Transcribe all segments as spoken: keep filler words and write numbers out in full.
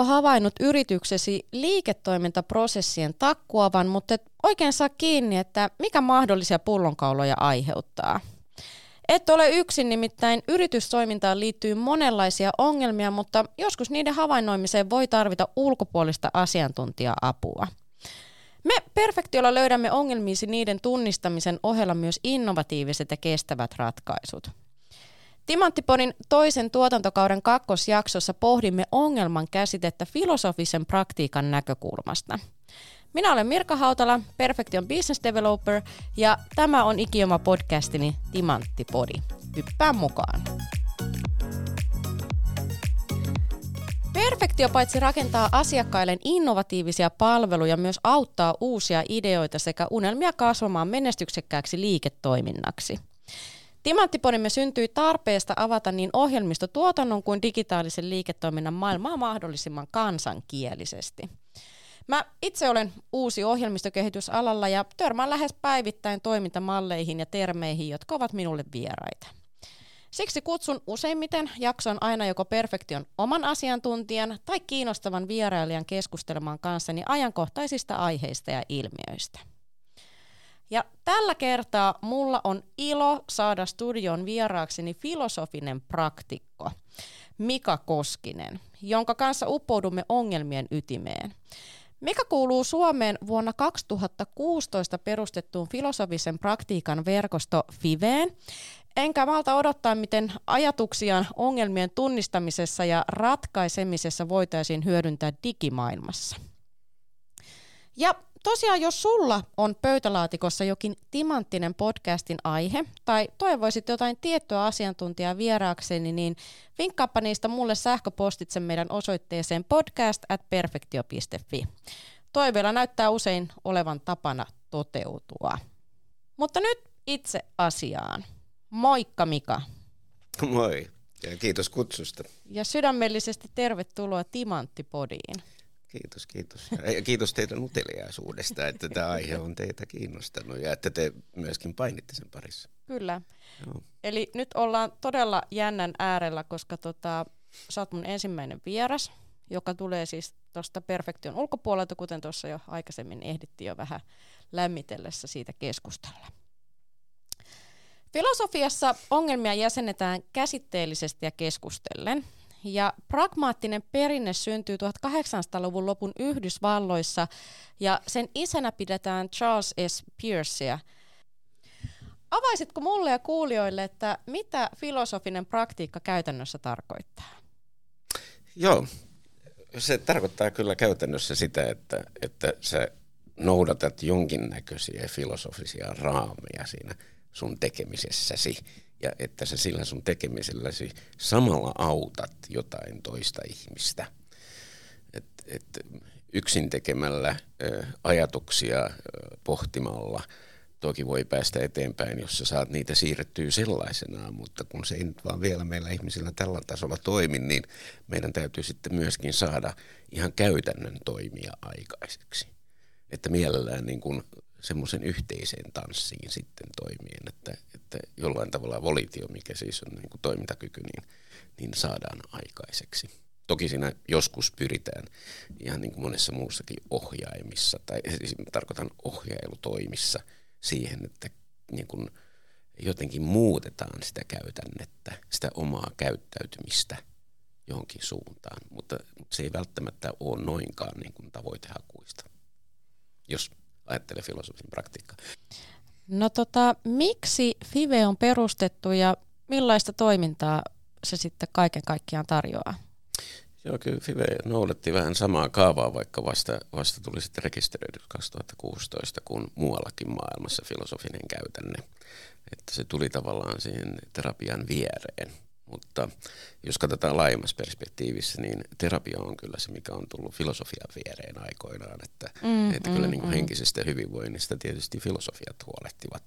oletko havainnut yrityksesi liiketoimintaprosessien takkuavan, mutta et oikein saa kiinni, että mikä mahdollisia pullonkauloja aiheuttaa? Et ole yksin, nimittäin yritystoimintaan liittyy monenlaisia ongelmia, mutta joskus niiden havainnoimiseen voi tarvita ulkopuolista asiantuntija-apua. Me Perfektiolla löydämme ongelmiisi niiden tunnistamisen ohella myös innovatiiviset ja kestävät ratkaisut. Timanttipodin toisen tuotantokauden kakkosjaksossa pohdimme ongelman käsitettä filosofisen praktiikan näkökulmasta. Minä olen Mirka Hautala, Perfektion Business Developer, ja tämä on ikioma podcastini Timanttipodi. Hyppää mukaan! Perfektio paitsi rakentaa asiakkailleen innovatiivisia palveluja, myös auttaa uusia ideoita sekä unelmia kasvamaan menestyksekkääksi liiketoiminnaksi. Timanttipodimme syntyi tarpeesta avata niin ohjelmistotuotannon kuin digitaalisen liiketoiminnan maailmaa mahdollisimman kansankielisesti. Mä itse olen uusi ohjelmistokehitysalalla ja törmään lähes päivittäin toimintamalleihin ja termeihin, jotka ovat minulle vieraita. Siksi kutsun useimmiten jakson aina joko Perfektion oman asiantuntijan tai kiinnostavan vierailijan keskustelemaan kanssani ajankohtaisista aiheista ja ilmiöistä. Ja tällä kertaa mulla on ilo saada studioon vieraakseni filosofinen praktikko Mika Koskinen, jonka kanssa uppoudumme ongelmien ytimeen. Mika kuuluu Suomeen vuonna kaksituhattakuusitoista perustettuun filosofisen praktiikan verkosto Fiveen, enkä malta odottaa, miten ajatuksiaan ongelmien tunnistamisessa ja ratkaisemisessa voitaisiin hyödyntää digimaailmassa. Ja tosiaan, jos sulla on pöytälaatikossa jokin timanttinen podcastin aihe tai toivoisit jotain tiettyä asiantuntijaa vieraakseni, niin vinkkaappa niistä mulle sähköpostitse meidän osoitteeseen podcast at perfektio piste fi. Toiveella näyttää usein olevan tapana toteutua. Mutta nyt itse asiaan. Moikka Mika. Moi ja kiitos kutsusta. Ja sydämellisesti tervetuloa Timanttipodiin. Kiitos, kiitos. Ja kiitos teidän uteliaisuudesta, että tämä aihe on teitä kiinnostanut ja että te myöskin painitte sen parissa. Kyllä. Joo. Eli nyt ollaan todella jännän äärellä, koska tota, sä oot mun ensimmäinen vieras, joka tulee siis tuosta Perfektion ulkopuolelta, kuten tuossa jo aikaisemmin ehdittiin jo vähän lämmitellessä siitä keskustella. Filosofiassa ongelmia jäsennetään käsitteellisesti ja keskustellen. Ja pragmaattinen perinne syntyy kahdeksantoistasadan lopun Yhdysvalloissa ja sen isänä pidetään Charles S. Peirceä. Avaisitko mulle ja kuulijoille, että mitä filosofinen praktiikka käytännössä tarkoittaa? Joo, se tarkoittaa kyllä käytännössä sitä, että, että sä noudatat jonkinnäköisiä filosofisia raameja siinä sun tekemisessäsi. Ja että sä sillä sun tekemiselläsi samalla autat jotain toista ihmistä. Et, et yksin tekemällä ö, ajatuksia ö, pohtimalla toki voi päästä eteenpäin, jos sä saat niitä siirrettyä sellaisenaan, mutta kun se ei nyt vaan vielä meillä ihmisillä tällä tasolla toimi, niin meidän täytyy sitten myöskin saada ihan käytännön toimia aikaiseksi. Että mielellään niin kun semmoisen yhteiseen tanssiin sitten toimien, että, että jollain tavalla volitio, mikä siis on niin kuin toimintakyky, niin, niin saadaan aikaiseksi. Toki siinä joskus pyritään ihan niin kuin monessa muussakin ohjaimissa, tai siis tarkoitan ohjailutoimissa siihen, että niin kuin jotenkin muutetaan sitä käytännettä, sitä omaa käyttäytymistä johonkin suuntaan, mutta, mutta se ei välttämättä ole noinkaan niin kuin tavoitehakuista, jos ajattele filosofin praktiikkaa. No tota, miksi Five on perustettu ja millaista toimintaa se sitten kaiken kaikkiaan tarjoaa? Joo, kyllä Five noudatti vähän samaa kaavaa, vaikka vasta, vasta tuli sitten rekisteröidyt kaksituhattakuusitoista, kun muuallakin maailmassa filosofinen käytänne. Että se tuli tavallaan siihen terapian viereen. Mutta jos katsotaan laajemmassa perspektiivissä, niin terapia on kyllä se, mikä on tullut filosofian viereen aikoinaan. Että, mm, että mm, kyllä niin kuin mm. henkisestä hyvinvoinnista tietysti filosofiat huolehtivat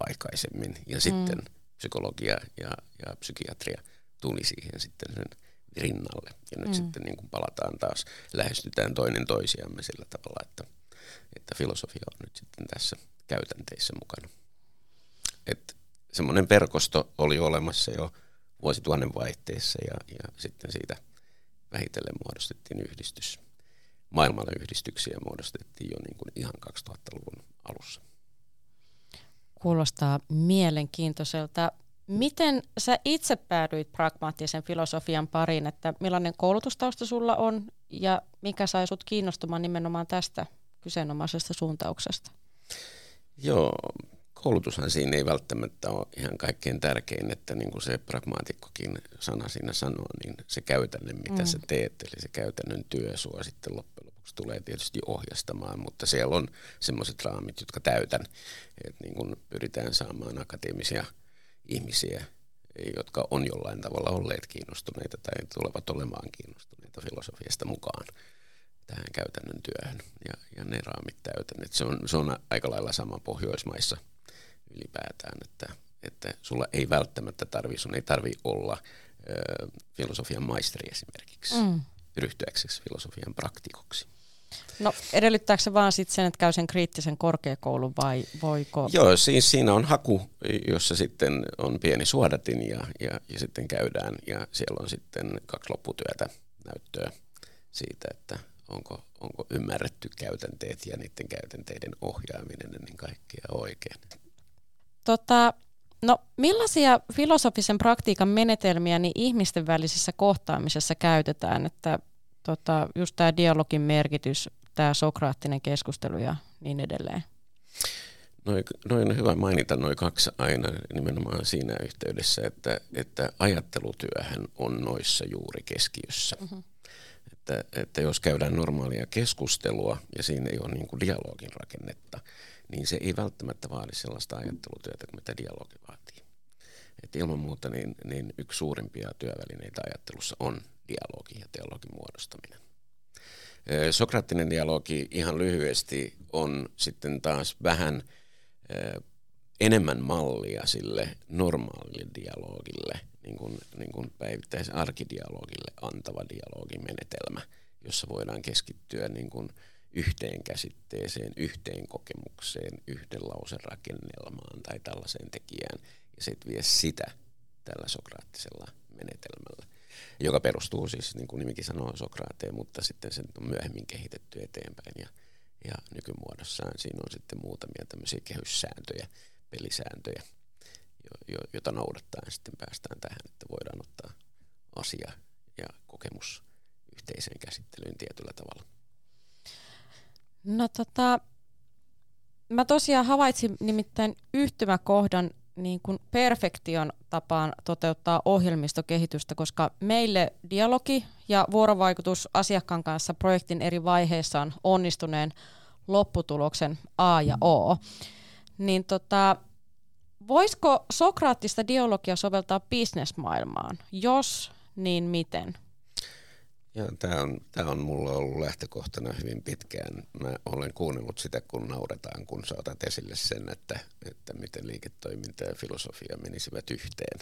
aikaisemmin. Ja mm. sitten psykologia ja, ja psykiatria tuli siihen sitten sen rinnalle. Ja nyt mm. sitten niin kuin palataan taas, lähestytään toinen toisiamme sillä tavalla, että, että filosofia on nyt sitten tässä käytänteissä mukana. Että semmoinen verkosto oli olemassa jo vuosituhannen vaihteessa ja, ja sitten siitä vähitellen muodostettiin yhdistys. Maailmalla yhdistyksiä muodostettiin jo niin kuin ihan kaksituhattaluvun alussa. Kuulostaa mielenkiintoiselta. Miten sä itse päädyit pragmaattisen filosofian pariin, että millainen koulutustausta sulla on ja mikä sai sut kiinnostumaan nimenomaan tästä kyseenomaisesta suuntauksesta? Joo, koulutushan siinä ei välttämättä ole ihan kaikkein tärkein, että niin kuin se pragmaatikkokin sana siinä sanoo, niin se käytännön, mitä mm. sä teet, eli se käytännön työ sua sitten loppujen lopuksi tulee tietysti ohjastamaan, mutta siellä on semmoiset raamit, jotka täytän, että niin kuin pyritään saamaan akateemisia ihmisiä, jotka on jollain tavalla olleet kiinnostuneita tai tulevat olemaan kiinnostuneita filosofiasta mukaan tähän käytännön työhön ja, ja ne raamit täytän. Et se on, se on aika lailla sama Pohjoismaissa ylipäätään, että, että sulla ei välttämättä tarvi, sun ei tarvi olla ö, filosofian maisteri esimerkiksi, mm. ryhtyäksesi filosofian praktikoksi. No edellyttääkö se vaan sitten sen, että käy sen kriittisen korkeakoulun vai voiko? Joo, siis siinä on haku, jossa sitten on pieni suodatin ja, ja, ja sitten käydään ja siellä on sitten kaksi lopputyötä näyttöä siitä, että onko, onko ymmärretty käytänteet ja niiden käytänteiden ohjaaminen ennen kaikkea oikein. Tota, no millaisia filosofisen praktiikan menetelmiä niin ihmisten välisessä kohtaamisessa käytetään, että Tota, just tämä dialogin merkitys, tämä sokraattinen keskustelu ja niin edelleen. Noin, noin on hyvä mainita noin kaksi aina nimenomaan siinä yhteydessä, että, että ajattelutyöhän on noissa juuri keskiössä. Mm-hmm. Että, että jos käydään normaalia keskustelua ja siinä ei ole niin kuin dialogin rakennetta, niin se ei välttämättä vaadi sellaista ajattelutyötä, mitä dialogi vaatii. Et ilman muuta niin, niin yksi suurimpia työvälineitä ajattelussa on dialogi ja dialogin muodostaminen. Sokraattinen dialogi ihan lyhyesti on sitten taas vähän enemmän mallia sille normaalille dialogille, niin kuin, niin kuin päivittäisen arkidialogille antava dialogimenetelmä, jossa voidaan keskittyä niin kuin yhteen käsitteeseen, yhteen kokemukseen, yhden lauserakennelmaan tai tällaiseen tekijään, ja sitten vie sitä tällä sokraattisella menetelmällä, joka perustuu siis, niin kuin nimikin sanoo, Sokraateen, mutta sitten se on myöhemmin kehitetty eteenpäin ja, ja nykymuodossaan siinä on sitten muutamia tämmöisiä kehyssääntöjä, pelisääntöjä, jo, jo, jota noudattaen sitten päästään tähän, että voidaan ottaa asia ja kokemus yhteiseen käsittelyyn tietyllä tavalla. No tota, mä tosiaan havaitsin nimittäin yhtymäkohdan niin kuin perfektion tapaan toteuttaa ohjelmistokehitystä, koska meille dialogi ja vuorovaikutus asiakkaan kanssa projektin eri vaiheissa on onnistuneen lopputuloksen A ja O. Niin tota, voisiko sokraattista dialogia soveltaa bisnesmaailmaan? Jos, niin miten? Tämä on, tää on mulla ollut lähtökohtana hyvin pitkään. Mä olen kuunnellut sitä, kun nauretaan, kun sä otat esille sen, että, että miten liiketoiminta ja filosofia menisivät yhteen.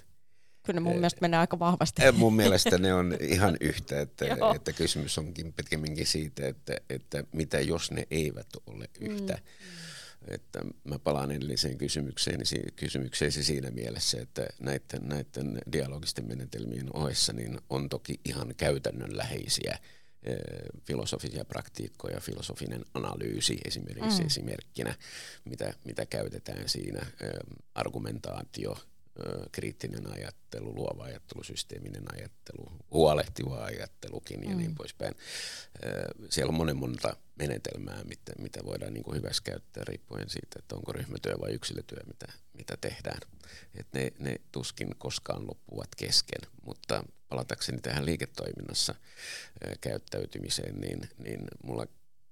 Kyllä mun e- mielestä menee aika vahvasti. E- mun mielestä ne on ihan yhtä, että, että kysymys onkin pitkemminkin siitä, että, että mitä jos ne eivät ole yhtä. Mm. Että mä palaan edelliseen kysymykseen, kysymykseen siinä mielessä, että näiden, näiden dialogisten menetelmien ohessa niin on toki ihan käytännönläheisiä e, filosofisia praktiikkoja, filosofinen analyysi esimerkiksi mm. esimerkkinä, mitä, mitä käytetään siinä, e, argumentaatio, e, kriittinen ajattelu, luova ajattelu, systeeminen ajattelu, huolehtiva ajattelukin ja mm. niin poispäin. E, siellä on monen monta menetelmää, mitä, mitä voidaan niin kuin hyväksi käyttää riippuen siitä, että onko ryhmätyö vai yksilötyö, mitä, mitä tehdään. Et ne, ne tuskin koskaan loppuvat kesken, mutta palatakseni tähän liiketoiminnassa ää, käyttäytymiseen, niin, niin mulla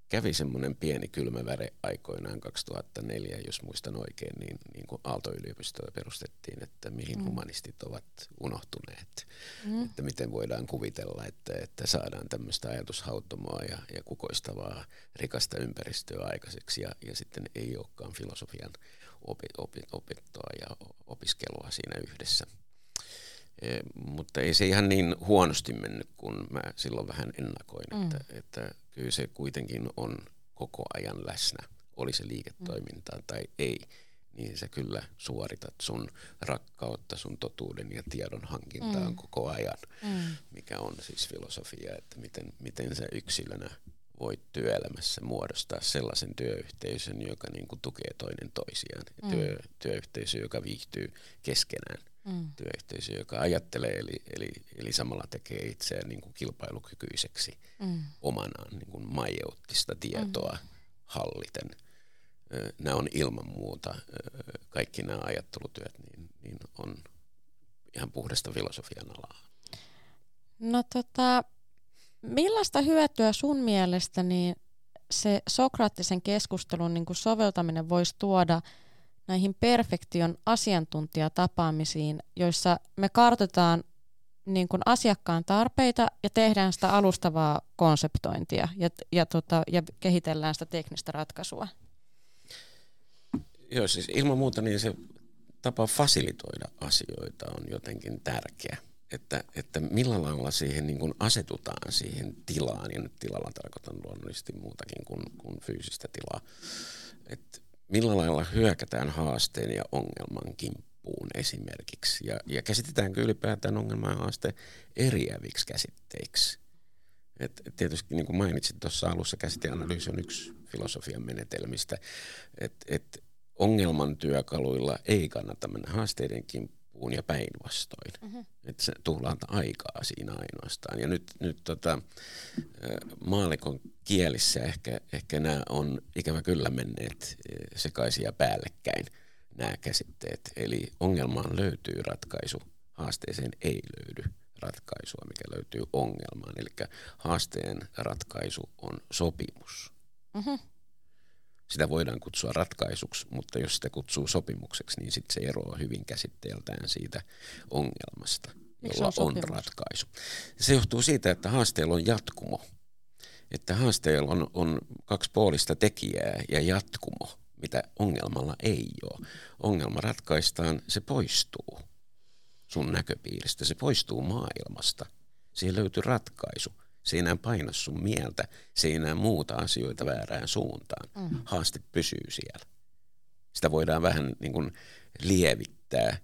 kävi semmoinen pieni kylmä väre aikoinaan kaksituhattaneljä, jos muistan oikein, niin, niin kuin Aalto-yliopistoa perustettiin, että mihin mm. humanistit ovat unohtuneet, mm. että miten voidaan kuvitella, että, että saadaan tämmöistä ajatushautomaa ja, ja kukoistavaa rikasta ympäristöä aikaiseksi ja, ja sitten ei olekaan filosofian opi, opi, opettoa ja opiskelua siinä yhdessä. E, mutta ei se ihan niin huonosti mennyt, kun mä silloin vähän ennakoin, mm. että, että kyllä se kuitenkin on koko ajan läsnä, oli se liiketoimintaa tai ei, niin sä kyllä suoritat sun rakkautta, sun totuuden ja tiedon hankintaan mm. koko ajan, mm. mikä on siis filosofia, että miten, miten sä yksilönä voit työelämässä muodostaa sellaisen työyhteisön, joka niin kuin tukee toinen toisiaan. Mm. Työ, työyhteisö, joka viihtyy keskenään. Mm. Työyhteisö, joka ajattelee, eli, eli, eli samalla tekee itseään niin kuin kilpailukykyiseksi mm. omanaan niin kuin majeuttista tietoa mm. halliten. Nämä on ilman muuta, kaikki nämä ajattelutyöt, niin, niin on ihan puhdasta filosofian alaa. No tota, millaista hyötyä sun mielestä niin se sokraattisen keskustelun niin kuin soveltaminen voisi tuoda näihin perfektion asiantuntijatapaamisiin, joissa me kartoitetaan niin kuin asiakkaan tarpeita ja tehdään sitä alustavaa konseptointia ja, ja, tota, ja kehitellään sitä teknistä ratkaisua? Joo, siis ilman muuta niin se tapa fasilitoida asioita on jotenkin tärkeä, että, että millä lailla siihen niin kuin asetutaan siihen tilaan, ja nyt tilalla tarkoitan luonnollisesti muutakin kuin, kuin fyysistä tilaa, että millä lailla hyökätään haasteen ja ongelman kimppuun esimerkiksi, ja, ja käsitetäänkö ylipäätään ongelman haaste eriäviksi käsitteiksi. Et tietysti niin kuin mainitsin tuossa alussa, käsiteanalyysi on yksi filosofian menetelmistä, että et, ongelman työkaluilla ei kannata mennä haasteiden kimppuun ja päinvastoin. Mm-hmm. Että se tuhlaata aikaa siinä ainoastaan. Ja nyt, nyt tota, maallikon kielissä ehkä, ehkä nämä on ikävä kyllä menneet sekaisia päällekkäin nämä käsitteet. Eli ongelmaan löytyy ratkaisu, haasteeseen ei löydy ratkaisua, mikä löytyy ongelmaan. Eli haasteen ratkaisu on sopimus. Mm-hmm. Sitä voidaan kutsua ratkaisuksi, mutta jos sitä kutsuu sopimukseksi, niin sitten se eroaa hyvin käsitteeltään siitä ongelmasta, jolla on, on ratkaisu. Se johtuu siitä, että haasteella on jatkumo. Että haasteella on, on kaksipuolista tekijää ja jatkumo, mitä ongelmalla ei ole. Ongelma ratkaistaan, se poistuu sun näköpiiristä, se poistuu maailmasta. Siihen löytyy ratkaisu. Se ei enää paina sun mieltä, se ei enää muuta asioita väärään suuntaan. Mm. Haaste pysyy siellä. Sitä voidaan vähän niin kuin lievittää,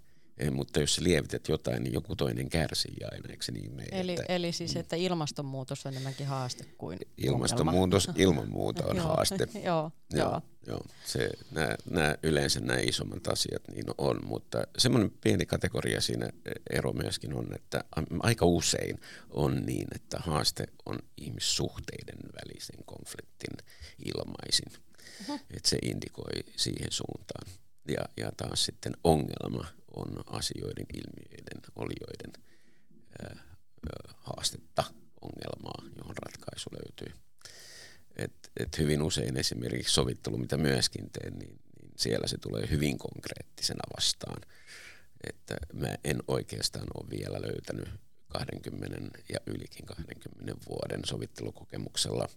mutta jos lievität jotain, niin joku toinen kärsii aina, eikö se niin mene? Eli, eli siis, että ilmastonmuutos on enemmänkin haaste kuin ilmastonmuutos ongelma. Ilman muuta on haaste. Joo, joo, joo. Se, nää, nää, yleensä nämä isommat asiat niin on, mutta semmoinen pieni kategoria siinä ero myöskin on, että aika usein on niin, että haaste on ihmissuhteiden välisen konfliktin ilmaisin. Uh-huh. Että se indikoi siihen suuntaan. Ja, ja taas sitten ongelma on asioiden, ilmiöiden, olioiden ää, haastetta, ongelmaa, johon ratkaisu löytyy. Et, et hyvin usein esimerkiksi sovittelu, mitä myöskin teen, niin, niin siellä se tulee hyvin konkreettisena vastaan. Että mä en oikeastaan ole vielä löytänyt kaksikymmentä ja ylikin kaksikymmentä vuoden sovittelukokemuksella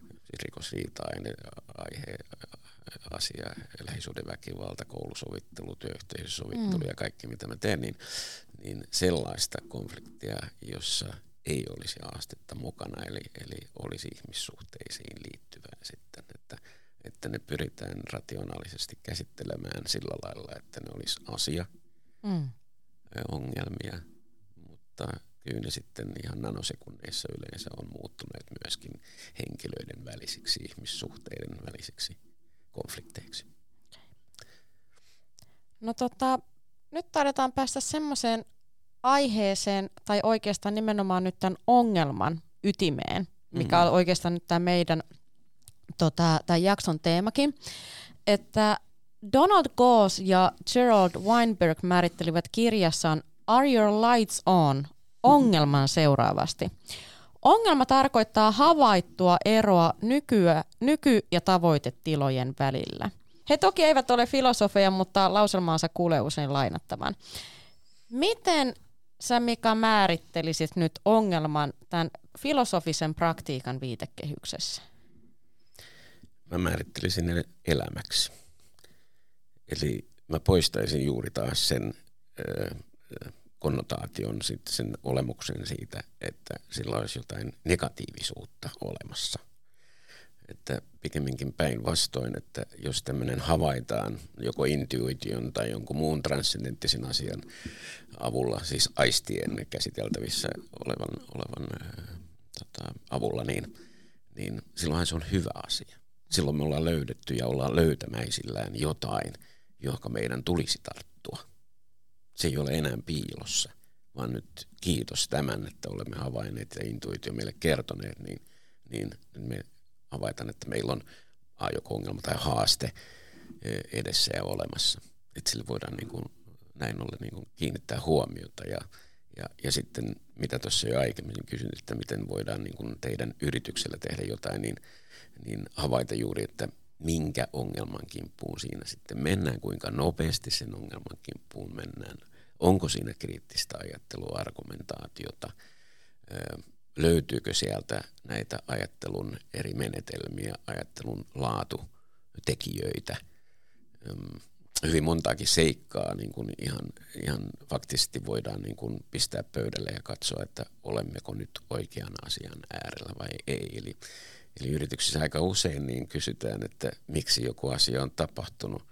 siis rikosriitain aihe, asia, lähisuhdeväkivalta, koulusovittelu, työyhteisösovittelu mm. ja kaikki mitä mä teen, niin, niin sellaista konfliktia, jossa ei olisi haastetta mukana, eli, eli olisi ihmissuhteisiin liittyvää sitten, että, että ne pyritään rationaalisesti käsittelemään sillä lailla, että ne olisi asia, mm. ongelmia, mutta kyllä ne sitten ihan nanosekunneissa yleensä on muuttuneet myöskin henkilöiden välisiksi, ihmissuhteiden välisiksi konflikteiksi. No tota, nyt taidetaan päästä semmoiseen aiheeseen, tai oikeastaan nimenomaan nyt tämän ongelman ytimeen, mikä mm-hmm. on oikeastaan nyt tämä meidän tota, tämän jakson teemakin, että Donald Goos ja Gerald Weinberg määrittelivät kirjassaan Are Your Lights On? Ongelman seuraavasti. Ongelma tarkoittaa havaittua eroa nykyä, nyky- ja tavoitetilojen välillä. He toki eivät ole filosofeja, mutta lauselmaansa kuulee usein lainattavan. Miten sä, Mika, määrittelisit nyt ongelman tämän filosofisen praktiikan viitekehyksessä? Mä määrittelisin sen elämäksi. Eli mä poistaisin juuri taas sen öö, konnotaation, sit sen olemuksen siitä, että sillä olisi jotain negatiivisuutta olemassa. Et että pikemminkin päinvastoin, että jos tämmöinen havaitaan joko intuition tai jonkun muun transcendenttisen asian avulla, siis aistien käsiteltävissä olevan, olevan äh, tota, avulla, niin, niin silloinhan se on hyvä asia. Silloin me ollaan löydetty ja ollaan löytämäisillään jotain, johon meidän tulisi tarttua. Se ei ole enää piilossa, vaan nyt kiitos tämän, että olemme havainneet ja intuitio meille kertoneet, niin, niin me havaitaan, että meillä on joku ongelma tai haaste edessä ja olemassa. Että sille voidaan niin kuin, näin ollen niin kuin kiinnittää huomiota. Ja, ja, ja sitten, mitä tuossa jo aikaisemmin kysyin, että miten voidaan niin kuin teidän yrityksellä tehdä jotain, niin, niin havaita juuri, että minkä ongelman kimppuun siinä sitten mennään, kuinka nopeasti sen ongelman kimppuun mennään. Onko siinä kriittistä ajattelua, argumentaatiota, löytyykö sieltä näitä ajattelun eri menetelmiä, ajattelun laatutekijöitä, hyvin montaakin seikkaa niin kuin ihan, ihan faktisesti voidaan niin kuin pistää pöydälle ja katsoa, että olemmeko nyt oikean asian äärellä vai ei. Eli, eli yrityksissä aika usein niin kysytään, että miksi joku asia on tapahtunut,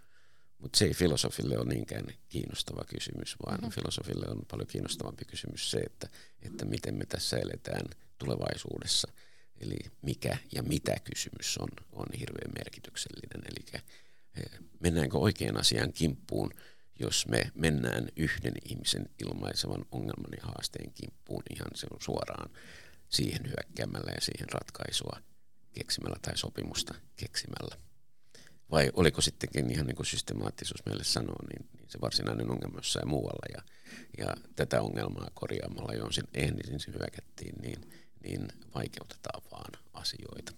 mutta se ei filosofille ole niinkään kiinnostava kysymys, vaan mm-hmm. filosofille on paljon kiinnostavampi kysymys se, että, että miten me tässä eletään tulevaisuudessa. Eli mikä ja mitä kysymys on, on hirveän merkityksellinen. Eli mennäänkö oikean asian kimppuun, jos me mennään yhden ihmisen ilmaisevan ongelman ja haasteen kimppuun ihan se on suoraan siihen hyökkäämällä ja siihen ratkaisua keksimällä tai sopimusta keksimällä. Vai oliko sittenkin ihan niin kuin systemaattisuus meille sanoo, niin, niin se varsinainen ongelma jossain muualla. Ja, ja tätä ongelmaa korjaamalla, johon sen ehdisin se hyökättiin, niin, niin vaikeutetaan vaan asioita.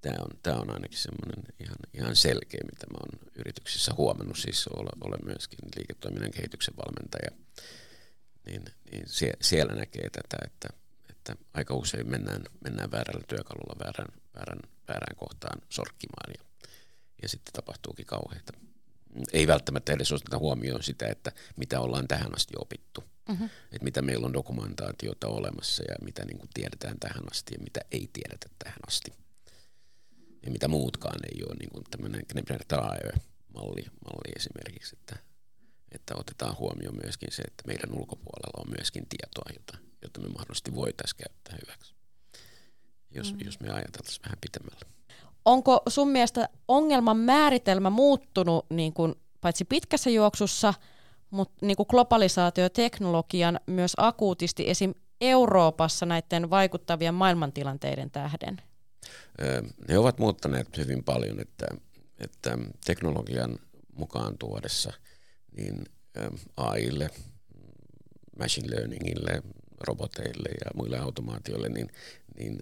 Tämä on, tämä on ainakin semmoinen ihan, ihan selkeä, mitä mä oon yrityksissä huomannut. Siis olen, olen myöskin liiketoiminnan kehityksen valmentaja. Niin, niin sie, siellä näkee tätä, että, että aika usein mennään, mennään väärällä työkalulla väärän, väärän, väärään kohtaan sorkkimaan ja Ja sitten tapahtuukin kauheita. Ei välttämättä edes oteta huomioon sitä, että mitä ollaan tähän asti opittu. Mm-hmm. Että mitä meillä on dokumentaatiota olemassa ja mitä niin kuin tiedetään tähän asti ja mitä ei tiedetä tähän asti. Ja mitä muutkaan ei ole niin kuin tämmöinen Knebler-Trae-malli malli esimerkiksi, että, että otetaan huomioon myöskin se, että meidän ulkopuolella on myöskin tietoa, jota, jota me mahdollisesti voitaisiin käyttää hyväksi, jos, mm-hmm. jos me ajateltaisiin vähän pitemmälle. Onko sun mielestä ongelman määritelmä muuttunut niin kuin, paitsi pitkässä juoksussa, mutta niin kuin globalisaatio ja teknologian myös akuutisti esim. Euroopassa näiden vaikuttavien maailmantilanteiden tähden? Ne ovat muuttaneet hyvin paljon, että, että teknologian mukaan tuodessa niin A I:lle, machine learningille, roboteille ja muille automaatioille, niin, niin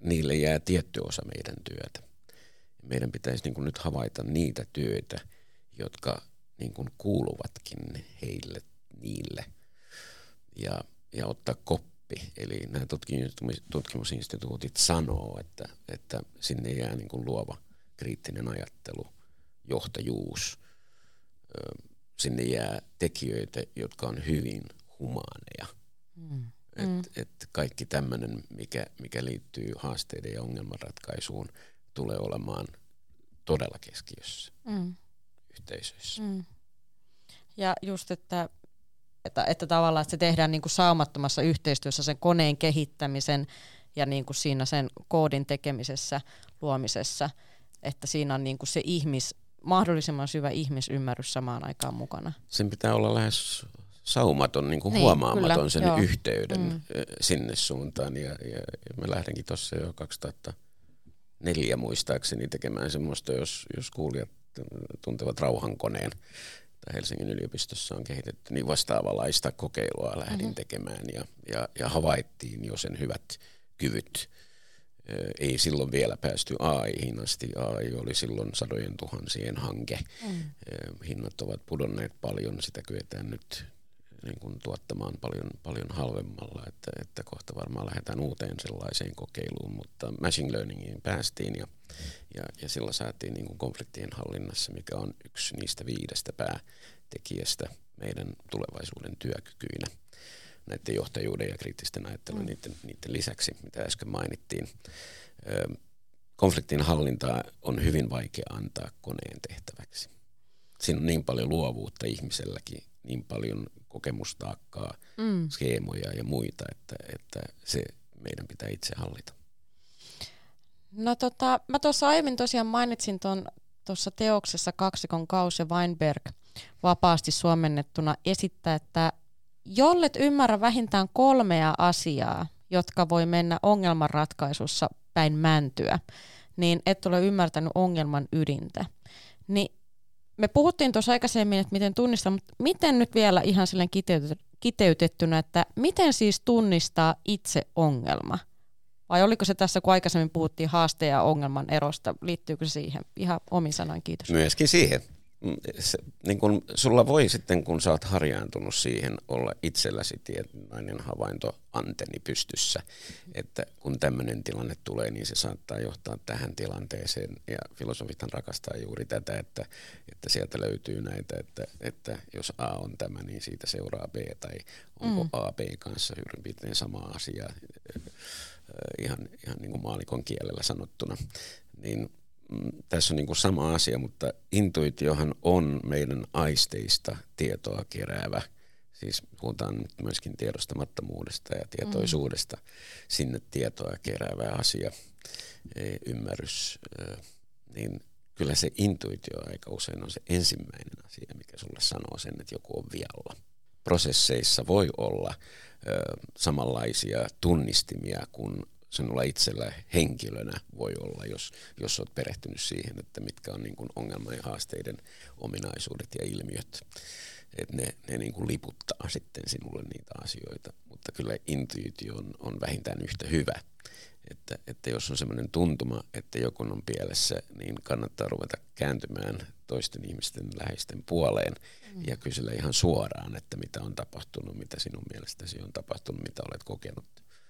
niille jää tietty osa meidän työtä. Meidän pitäisi niin kuin nyt havaita niitä työtä, jotka niin kuin kuuluvatkin heille, niille, ja, ja ottaa koppi. Eli nämä tutkimusinstituutit sanoo, että, että sinne jää niin kuin luova kriittinen ajattelu, johtajuus. Sinne jää tekijöitä, jotka on hyvin humaaneja. Mm. Että et kaikki tämmöinen, mikä, mikä liittyy haasteiden ja ongelmanratkaisuun, tulee olemaan todella keskiössä mm. yhteisöissä. Mm. Ja just, että, että, että tavallaan että se tehdään niin kuin saumattomassa yhteistyössä sen koneen kehittämisen ja niin kuin siinä sen koodin tekemisessä, luomisessa, että siinä on niin kuin se ihmis, mahdollisimman syvä ihmisymmärrys samaan aikaan mukana. Sen pitää olla lähes saumaton, niin kuin niin, huomaamaton kyllä, sen joo. yhteyden mm. sinne suuntaan. Ja, ja, ja mä lähdenkin tuossa jo kaksituhattaneljä muistaakseni tekemään semmoista, jos, jos kuulijat tuntevat rauhankoneen, tai Helsingin yliopistossa on kehitetty, niin vastaavanlaista kokeilua lähdin mm-hmm. tekemään ja, ja, ja havaittiin jo sen hyvät kyvyt. Ei silloin vielä päästy A I:hin asti. A I oli silloin sadojen tuhansien hanke. Mm. Hinnat ovat pudonneet paljon, sitä kyetään nyt niin kuin tuottamaan paljon, paljon halvemmalla, että, että kohta varmaan lähdetään uuteen sellaiseen kokeiluun, mutta machine learningiin päästiin ja, ja, ja sillä saatiin niin kuin konfliktien hallinnassa, mikä on yksi niistä viidestä päätekijästä meidän tulevaisuuden työkykyinä näiden johtajuuden ja kriittisten ajattelun mm. niiden, niiden lisäksi, mitä äsken mainittiin. konfliktin hallintaa on hyvin vaikea antaa koneen tehtäväksi. Siinä on niin paljon luovuutta ihmiselläkin, niin paljon kokemustaakkaa, mm. skeemoja ja muita, että, että se meidän pitää itse hallita. No tota, mä tuossa aiemmin tosiaan mainitsin tuossa teoksessa kaksikon Goos ja Weinberg vapaasti suomennettuna esittää, että jollet ymmärrä vähintään kolmea asiaa, jotka voi mennä ongelmanratkaisussa päin mäntyä, niin et ole ymmärtänyt ongelman ydintä. Niin me puhuttiin tuossa aikaisemmin, että miten tunnistaa, mutta miten nyt vielä ihan silleen kiteytettynä, että miten siis tunnistaa itse ongelma? Vai oliko se tässä, kun aikaisemmin puhuttiin haasteen ja ongelman erosta, liittyykö se siihen? Ihan omin sanoin, kiitos. Myöskin siihen. Se, niin kun sulla voi sitten, kun sä oot harjaantunut siihen, olla itselläsi tietynlainen havaintoantenni pystyssä, että kun tämmöinen tilanne tulee, niin se saattaa johtaa tähän tilanteeseen, ja filosofithan rakastaa juuri tätä, että, että sieltä löytyy näitä, että, että jos A on tämä, niin siitä seuraa B, tai onko mm. A B kanssa suurin piirtein sama asia, ihan, ihan niin kuin maalikon kielellä sanottuna, niin tässä on niin kuin sama asia, mutta intuitiohan on meidän aisteista tietoa keräävä. Siis puhutaan nyt myöskin tiedostamattomuudesta ja tietoisuudesta. Mm. Sinne tietoa keräävä asia, ymmärrys. Niin kyllä se intuitio aika usein on se ensimmäinen asia, mikä sulle sanoo sen, että joku on vialla. Prosesseissa voi olla samanlaisia tunnistimia kuin sinulla itsellä henkilönä voi olla, jos, jos olet perehtynyt siihen, että mitkä on niin kuin ongelman ja haasteiden ominaisuudet ja ilmiöt. Et ne ne niin kuin liputtaa sitten sinulle niitä asioita, mutta kyllä intuitio on, on vähintään yhtä hyvä. Että, että jos on sellainen tuntuma, että joku on pielessä, niin kannattaa ruveta kääntymään toisten ihmisten läheisten puoleen mm. ja kysellä ihan suoraan, että mitä on tapahtunut, mitä sinun mielestäsi on tapahtunut, mitä olet kokenut.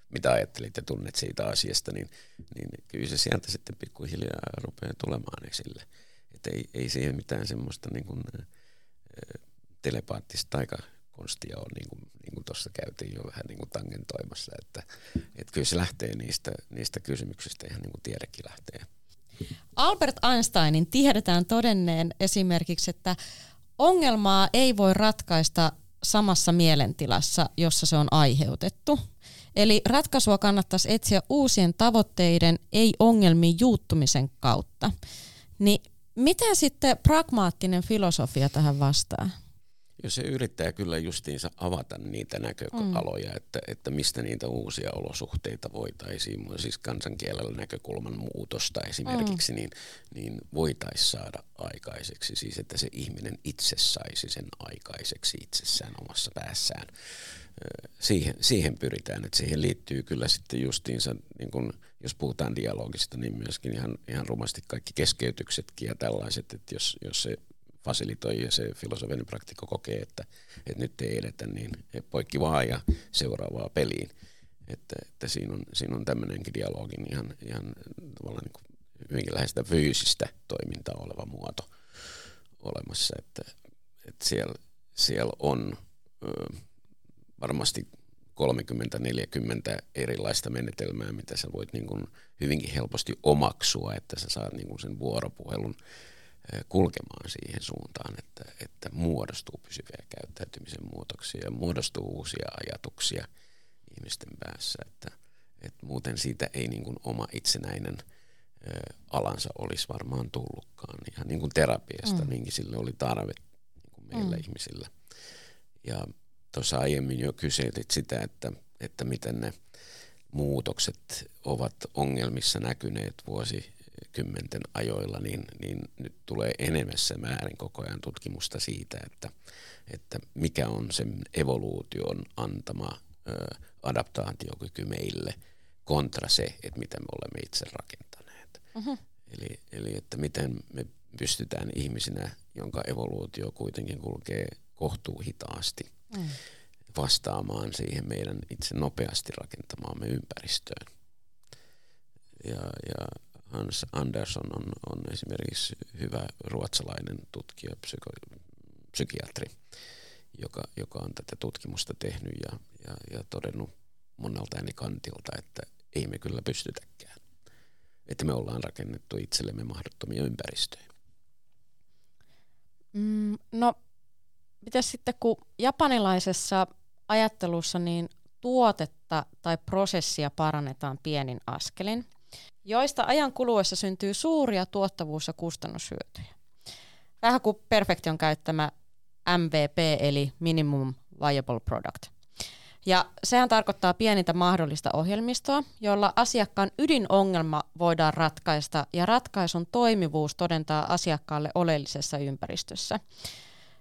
Mitä ajattelit ja tunnet siitä asiasta, niin, niin kyllä se sieltä sitten pikkuhiljaa rupeaa tulemaan esille. Että ei, ei siihen mitään semmoista niin kuin, ä, telepaattista aikakonstia ole, niin kuin, niin kuin tuossa käytiin jo vähän niin kuin tangentoimassa. Että et kyllä se lähtee niistä, niistä kysymyksistä, ihan niin kuin tiedekin lähtee. Albert Einsteinin tiedetään todenneen esimerkiksi, että ongelmaa ei voi ratkaista samassa mielentilassa, jossa se on aiheutettu. Eli ratkaisua kannattaisi etsiä uusien tavoitteiden, ei ongelmiin juuttumisen kautta. Niin miten sitten pragmaattinen filosofia tähän vastaa? Se yrittää kyllä justiinsa avata niitä näköaloja, mm. että, että mistä niitä uusia olosuhteita voitaisiin, siis kansankielellä näkökulman muutosta esimerkiksi, mm. niin, niin voitaisiin saada aikaiseksi. Siis että se ihminen itse saisi sen aikaiseksi itsessään omassa päässään. Siihen, siihen pyritään, että siihen liittyy kyllä sitten justiinsa, niin kun, jos puhutaan dialogista, niin myöskin ihan, ihan rumasti kaikki keskeytyksetkin ja tällaiset, että jos, jos se fasilitoi ja se filosofinen praktikko kokee, että, että nyt ei edetä, niin poikki vaan ja seuraavaa peliin. Että, että siinä on, siinä on tämmöinenkin dialogin ihan, ihan tavallaan niin kuin hyvinkin lähes sitä fyysistä toimintaa oleva muoto olemassa, että, että siellä, siellä on ö, varmasti kolmekymmentä neljäkymmentä erilaista menetelmää, mitä sä voit niin kuin hyvinkin helposti omaksua, että sä saat niin kuin sen vuoropuhelun kulkemaan siihen suuntaan, että, että muodostuu pysyviä käyttäytymisen muutoksia ja muodostuu uusia ajatuksia ihmisten päässä, että, että muuten siitä ei niin kuin oma itsenäinen ö, alansa olisi varmaan tullutkaan. Ihan niin kuin terapiasta, mm. niin sille oli tarve niin kuin meillä mm. ihmisillä. Ja tuossa aiemmin jo kyselit sitä, että, että miten ne muutokset ovat ongelmissa näkyneet vuosi kymmenten ajoilla, niin, niin nyt tulee enemmässä määrin koko ajan tutkimusta siitä, että, että mikä on sen evoluution antama ö, adaptaatiokyky meille kontra se, että mitä me olemme itse rakentaneet. Uh-huh. Eli, eli että miten me pystytään ihmisinä, jonka evoluutio kuitenkin kulkee kohtuuhitaasti, mm. vastaamaan siihen meidän itse nopeasti rakentamaamme ympäristöön. Ja, ja Hans Andersson on, on esimerkiksi hyvä ruotsalainen tutkija, psyko- psykiatri, joka, joka on tätä tutkimusta tehnyt ja, ja, ja todennut monelta ääni kantilta, että ei me kyllä pystytäkään. että me ollaan rakennettu itsellemme mahdottomia ympäristöjä? Mm, no, mitäs sitten kun japanilaisessa ajattelussa niin tuotetta tai prosessia parannetaan pienin askelin, joista ajan kuluessa syntyy suuria tuottavuus- ja kustannushyötyjä. Vähän kuin Perfektion käyttämä M V P eli Minimum Viable Product. Ja sehän tarkoittaa pienintä mahdollista ohjelmistoa, jolla asiakkaan ydinongelma voidaan ratkaista ja ratkaisun toimivuus todentaa asiakkaalle oleellisessa ympäristössä.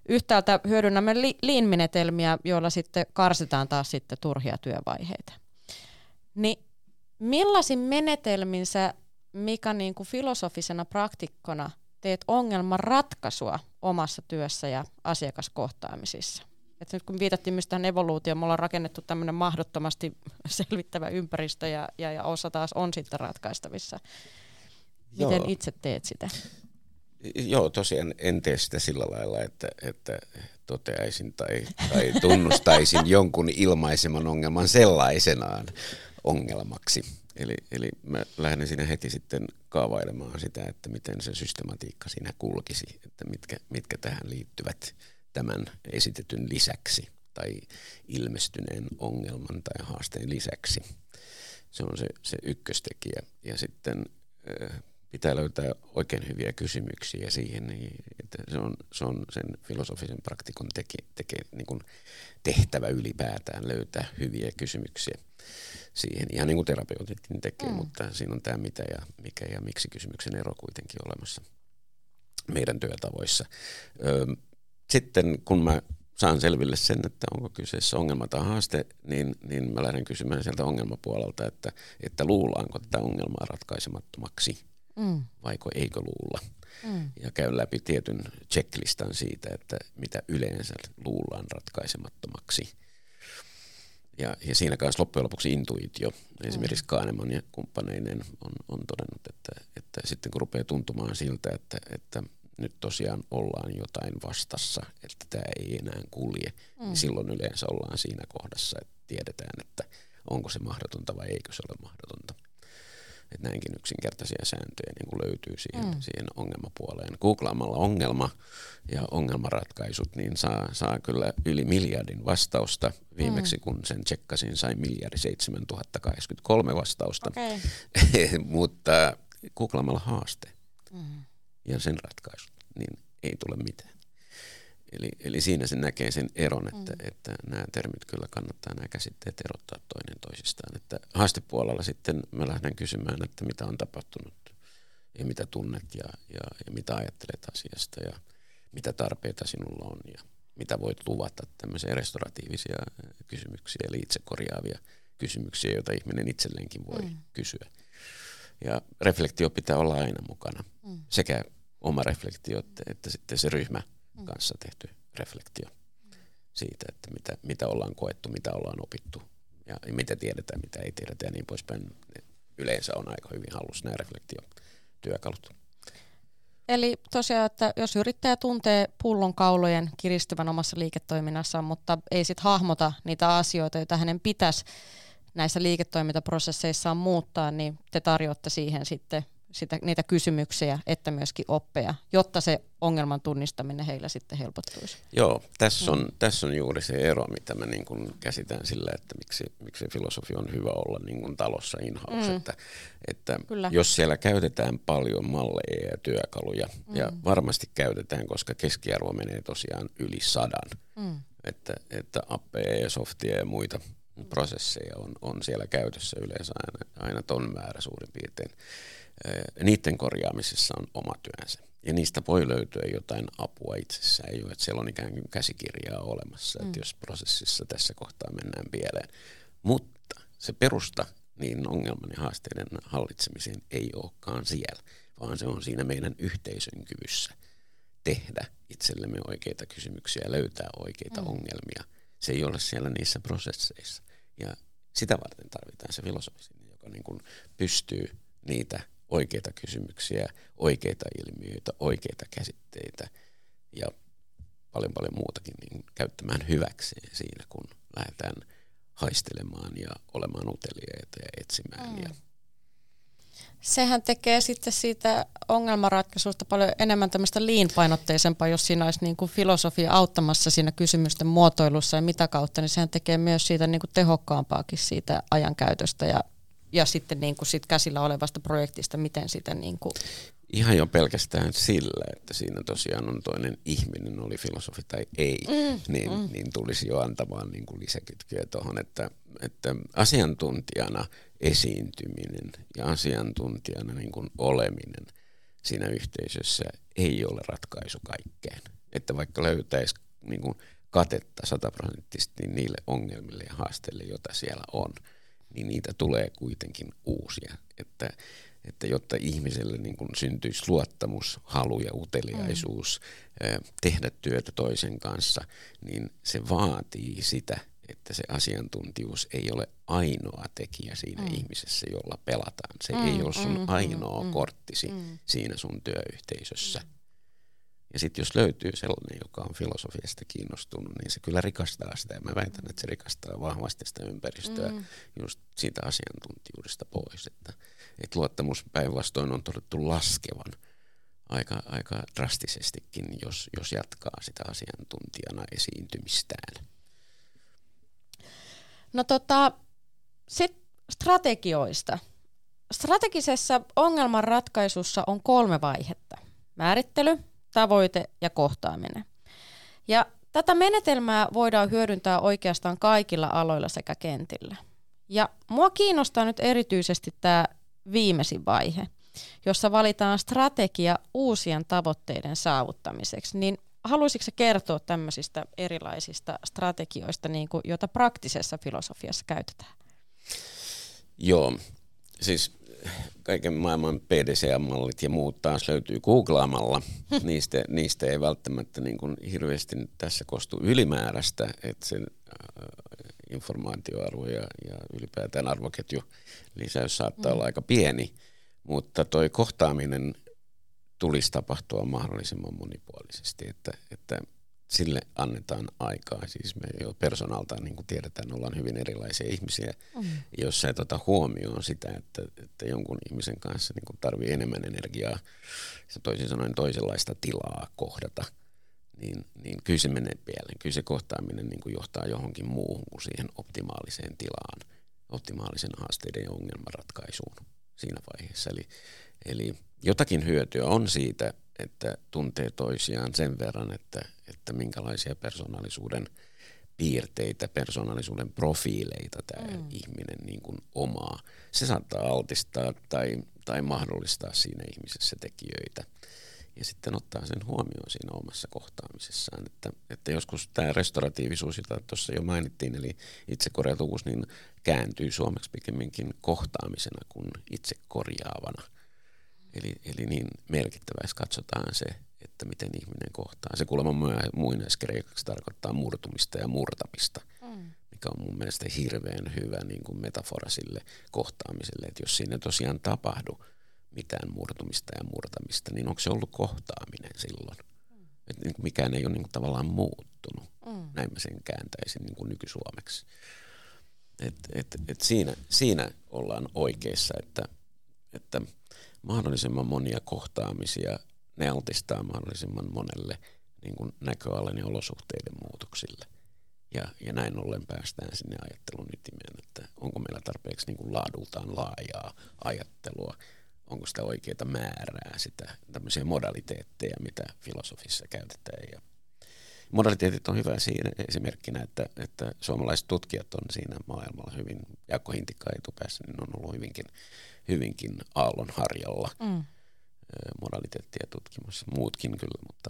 Yhtäältä hyödynnämme li- lean-menetelmiä, joilla sitten karsitaan taas sitten turhia työvaiheita. Niin millaisin menetelmin sä, Mika, niin kuin filosofisena praktikkona teet ongelman ratkaisua omassa työssä ja asiakaskohtaamisissa? Et nyt kun viitattiin myös tähän evoluutioon, me ollaan rakennettu tämmöinen mahdottomasti selvittävä ympäristö ja, ja, ja osa taas on sitten ratkaistavissa. Miten Joo. itse teet sitä? Joo, tosiaan en tee sitä sillä lailla, että, että toteaisin tai, tai tunnustaisin jonkun ilmaiseman ongelman sellaisenaan ongelmaksi. Eli, eli mä lähden siinä heti sitten kaavailemaan sitä, että miten se systematiikka siinä kulkisi, että mitkä, mitkä tähän liittyvät tämän esitetyn lisäksi tai ilmestyneen ongelman tai haasteen lisäksi. Se on se, se ykköstekijä. Ja sitten äh, pitää löytää oikein hyviä kysymyksiä siihen, että se on, se on sen filosofisen praktikon teke, teke, niin kuin tehtävä ylipäätään löytää hyviä kysymyksiä siihen. Ihan niin kuin terapeutitkin tekee, mm. mutta siinä on tämä mitä ja mikä ja miksi kysymyksen ero kuitenkin olemassa meidän työtavoissa. Öö, Sitten kun mä saan selville sen, että onko kyseessä ongelma tai haaste, niin, niin mä lähden kysymään sieltä ongelmapuolelta, että, että luullaanko tätä ongelmaa ratkaisemattomaksi mm. vaiko eikö luulla. Mm. Ja käyn läpi tietyn checklistan siitä, että mitä yleensä luullaan ratkaisemattomaksi. Ja, ja siinä kanssa loppujen lopuksi intuitio. Esimerkiksi Kahneman ja kumppaneinen on, on todennut, että, että sitten kun rupeaa tuntumaan siltä, että, että nyt tosiaan ollaan jotain vastassa, että tämä ei enää kulje, mm. niin silloin yleensä ollaan siinä kohdassa, että tiedetään, että onko se mahdotonta vai eikö se ole mahdotonta. Et näinkin yksinkertaisia sääntöjä niin kun löytyy siihen, mm. siihen ongelmapuoleen. Googlaamalla ongelma ja ongelmaratkaisut, niin saa, saa kyllä yli miljardin vastausta. Viimeksi kun sen tsekkasin, sain miljardi seitsemäntuhatta kahdeksankymmentäkolme vastausta, okay. mutta googlaamalla haaste. Mm. ja sen ratkaisut, niin ei tule mitään. Eli, eli siinä se näkee sen eron, että, mm. että nämä termit kyllä kannattaa, nämä käsitteet erottaa toinen toisistaan. Että haastepuolella sitten mä lähden kysymään, että mitä on tapahtunut ja mitä tunnet ja, ja, ja mitä ajattelet asiasta ja mitä tarpeita sinulla on ja mitä voit luvata, tämmöisiä restoratiivisia kysymyksiä, eli itsekorjaavia kysymyksiä, joita ihminen itselleenkin voi mm. kysyä. Ja reflektio pitää olla aina mukana. Mm. Sekä oma reflektio että, että sitten se ryhmä mm. kanssa tehty reflektio mm. siitä, että mitä, mitä ollaan koettu, mitä ollaan opittu ja mitä tiedetään, mitä ei tiedetä ja niin poispäin. Yleensä on aika hyvin hallussa nämä reflektiotyökalut. Eli tosiaan, että jos yrittäjä tuntee pullonkaulojen kiristyvän omassa liiketoiminnassaan, mutta ei sitten hahmota niitä asioita, joita hänen pitäisi näissä liiketoimintaprosesseissaan muuttaa, niin te tarjoatte siihen sitten sitä, niitä kysymyksiä, että myöskin oppeja, jotta se ongelman tunnistaminen heillä sitten helpottuisi. Joo, tässä on, mm. tässä on juuri se ero, mitä mä niin kuin käsitän sillä, että miksi, miksi filosofia on hyvä olla niin kuin talossa in-house, mm. että, että jos siellä käytetään paljon malleja ja työkaluja, mm. ja varmasti käytetään, koska keskiarvo menee tosiaan yli sadan, mm. että, että appeja ja softia ja muita prosesseja on, on siellä käytössä yleensä aina, aina ton määrä suurin piirtein. Niiden korjaamisessa on oma työnsä. Ja niistä voi löytyä jotain apua itsessään jo, että siellä on ikään kuin käsikirjaa olemassa, mm. että jos prosessissa tässä kohtaa mennään pieleen. Mutta se perusta niin ongelman ja haasteiden hallitsemiseen ei olekaan siellä, vaan se on siinä meidän yhteisön kyvyssä tehdä itsellemme oikeita kysymyksiä, löytää oikeita mm. ongelmia. Se ei ole siellä niissä prosesseissa. Ja sitä varten tarvitaan se filosofi, joka niin kuin pystyy niitä oikeita kysymyksiä, oikeita ilmiöitä, oikeita käsitteitä ja paljon paljon muutakin niin käyttämään hyväkseen siinä, kun lähdetään haistelemaan ja olemaan uteliaita ja etsimään. Mm. Ja Sehän tekee sitten siitä ongelmanratkaisusta paljon enemmän tämmöistä lean-painotteisempaa, jos siinä olisi niin kuin filosofia auttamassa siinä kysymysten muotoilussa ja mitä kautta, niin sehän tekee myös siitä niin kuin tehokkaampaakin siitä ajankäytöstä ja, ja sitten niin kuin sit käsillä olevasta projektista, miten sitä niin kuin... Ihan jo pelkästään sillä, että siinä tosiaan on toinen ihminen, oli filosofi tai ei, mm, niin, mm. niin tulisi jo antamaan niin kuin lisäkytkyä tuohon, että, että asiantuntijana esiintyminen ja asiantuntijana niin kuin oleminen siinä yhteisössä ei ole ratkaisu kaikkeen. Että vaikka löytäisi niin kuin katetta sataprosenttisesti niille ongelmille ja haasteille, joita siellä on, niin niitä tulee kuitenkin uusia. Että Että jotta ihmiselle niin kun syntyisi luottamus, halu ja uteliaisuus mm. tehdä työtä toisen kanssa, niin se vaatii sitä, että se asiantuntijuus ei ole ainoa tekijä siinä mm. ihmisessä, jolla pelataan. Se mm, ei ole sun mm, ainoa mm, korttisi mm. siinä sun työyhteisössä. Mm. Ja sitten jos löytyy sellainen, joka on filosofiasta kiinnostunut, niin se kyllä rikastaa sitä. Ja mä väitän, että se rikastaa vahvasti sitä ympäristöä mm. just siitä asiantuntijuudesta pois. Että et luottamus päinvastoin on todettu laskevan aika, aika drastisestikin, jos, jos jatkaa sitä asiantuntijana esiintymistään. No tota, sitten strategioista. Strategisessa ongelmanratkaisussa on kolme vaihetta. Määrittely, tavoite ja kohtaaminen. Ja tätä menetelmää voidaan hyödyntää oikeastaan kaikilla aloilla sekä kentillä. Ja mua kiinnostaa nyt erityisesti tämä viimeisin vaihe, jossa valitaan strategia uusien tavoitteiden saavuttamiseksi. Niin haluaisitko kertoa tämmöisistä erilaisista strategioista, niin kuin, joita praktisessa filosofiassa käytetään? Joo, siis... Kaiken maailman P D C A-mallit ja muut taas löytyy googlaamalla. Niistä, niistä ei välttämättä niin kuin hirveästi nyt tässä kostu ylimääräistä, että sen informaatioarvo ja, ja ylipäätään arvoketju lisäys saattaa mm. olla aika pieni, mutta toi kohtaaminen tulisi tapahtua mahdollisimman monipuolisesti, että, että sille annetaan aikaa. Siis me jo persoonaltaan, niin kuin tiedetään, ollaan hyvin erilaisia ihmisiä, mm. jos sä et ota huomioon sitä, että, että jonkun ihmisen kanssa niin kuin tarvii enemmän energiaa, ja toisin sanoen toisenlaista tilaa kohdata, niin, niin kyllä se menee pieleen. Kyllä se kohtaaminen niin kuin johtaa johonkin muuhun kuin siihen optimaaliseen tilaan, optimaalisen haasteiden ja ongelmanratkaisuun siinä vaiheessa. Eli, eli jotakin hyötyä on siitä, että tuntee toisiaan sen verran, että, että minkälaisia persoonallisuuden piirteitä, persoonallisuuden profiileita tämä mm. ihminen niin kuin omaa. Se saattaa altistaa tai, tai mahdollistaa siinä ihmisessä tekijöitä. Ja sitten ottaa sen huomioon siinä omassa kohtaamisessaan. Että, että joskus tämä restoratiivisuus, jota tuossa jo mainittiin, eli itsekorjautuvuus, niin kääntyy suomeksi pikemminkin kohtaamisena kuin itsekorjaavana. Eli, eli niin merkittävästi katsotaan se, että miten ihminen kohtaa. Se kuulemma muinaiskreikaksi tarkoittaa murtumista ja murtamista, mm. mikä on mun mielestä hirveän hyvä niin kuin metafora sille kohtaamiselle. Että jos siinä tosiaan tapahdu mitään murtumista ja murtamista, niin onko se ollut kohtaaminen silloin? Mm. Et niin kuin mikään ei ole niin kuin tavallaan muuttunut. Mm. Näin mä sen kääntäisin niin kuin nykysuomeksi. Et, et, et siinä, siinä ollaan oikeassa, että... että mahdollisimman monia kohtaamisia, ne altistaa mahdollisimman monelle niin kuin näköalan ja olosuhteiden muutoksille. Ja, ja näin ollen päästään sinne ajattelun ytimeen, että onko meillä tarpeeksi niin kuin laadultaan laajaa ajattelua, onko sitä oikeaa määrää, sitä, tämmöisiä modaliteetteja, mitä filosofissa käytetään. Ja modaliteetit on hyvä siinä esimerkkinä, että, että suomalaiset tutkijat on siinä maailmalla hyvin, Jaakko Hintikka etupäässä, niin on ollut hyvinkin hyvinkin aallon harjalla mm. modaliteettia tutkimassa, muutkin kyllä, mutta,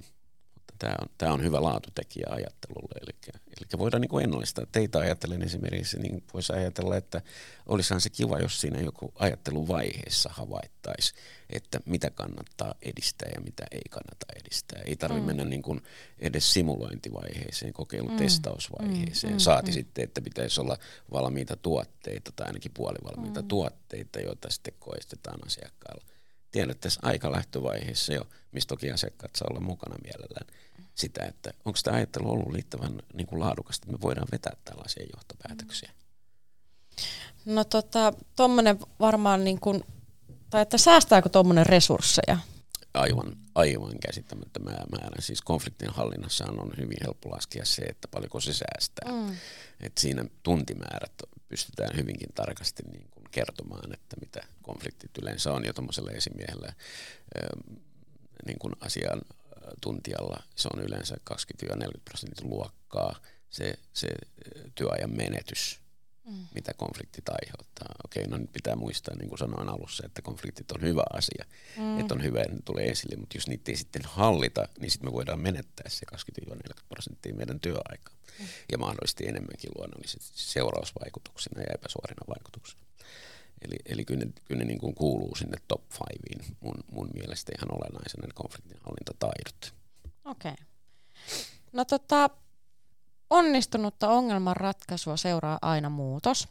mutta tämä on, tämä on hyvä laatutekijä ajattelulle. Eli, eli voidaan niin kuin ennallistaa. Teitä ajattelen esimerkiksi, niin voisi ajatella, että olisihan se kiva, jos siinä joku ajatteluvaiheessa havaittaisi, että mitä kannattaa edistää ja mitä ei kannata edistää. Ei tarvitse mm. mennä niin kuin edes simulointivaiheeseen, kokeilutestausvaiheeseen, mm. Mm. saati mm. sitten, että pitäisi olla valmiita tuotteita tai ainakin puolivalmiita mm. tuotteita, joita sitten koistetaan asiakkaalla. Tiedettäisiin aika lähtövaiheessa jo, missä toki asiakkaat saa olla mukana mielellään, sitä, että onko tämä ajattelu ollut liittävän niin kuin laadukasta, että me voidaan vetää tällaisia johtopäätöksiä. No tota, tuommoinen varmaan niin kuin Tai että säästääkö tuommoinen resursseja? Aivan, aivan käsittämättömän määrän. Siis konfliktin hallinnassa on hyvin helppo laskea se, että paljonko se säästää. Mm. Et siinä tuntimäärät pystytään hyvinkin tarkasti niin kuin kertomaan, että mitä konfliktit yleensä on. Ja tuommoiselle esimiehelle niin kuin asiantuntijalla se on yleensä kaksikymmentä–neljäkymmentä prosentin luokkaa se, se työajan menetys. Mm. Mitä konfliktit aiheuttaa. Okei, no nyt pitää muistaa, niin kuin sanoin alussa, että konfliktit on hyvä asia, mm. että on hyvä, että ne tulee esille, mutta jos niitä ei sitten hallita, niin sitten me voidaan menettää se kaksikymmentä–neljäkymmentä prosenttia meidän työaikaa mm. ja mahdollisesti enemmänkin luonnollisesti seurausvaikutuksena ja epäsuorina vaikutuksena. Eli, eli kyllä ne, kyllä ne niin kuin kuuluu sinne top fiveen mun, mun mielestä ihan olennaisena ne konfliktinhallintataidot. Okei. Okay. No tota... Onnistunutta ongelmanratkaisua seuraa aina muutos.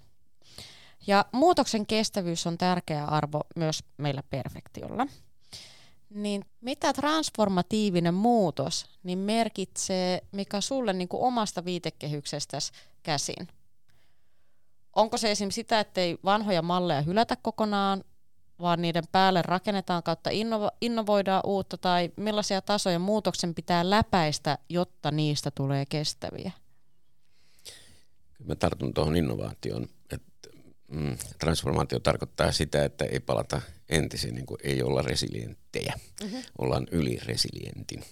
Ja muutoksen kestävyys on tärkeä arvo myös meillä Perfektiolla. Niin mitä transformatiivinen muutos niin merkitsee, mikä sulle niin kuin omasta viitekehyksestäsi käsin? Onko se esimerkiksi sitä, ettei vanhoja malleja hylätä kokonaan, vaan niiden päälle rakennetaan kautta innova- innovoidaan uutta, tai millaisia tasoja muutoksen pitää läpäistä, jotta niistä tulee kestäviä? Mä tartun tuohon innovaatioon. Että, mm, transformaatio tarkoittaa sitä, että ei palata entisiin, niin kuin ei olla resilienttejä. Mm-hmm. Ollaan yliresilientin.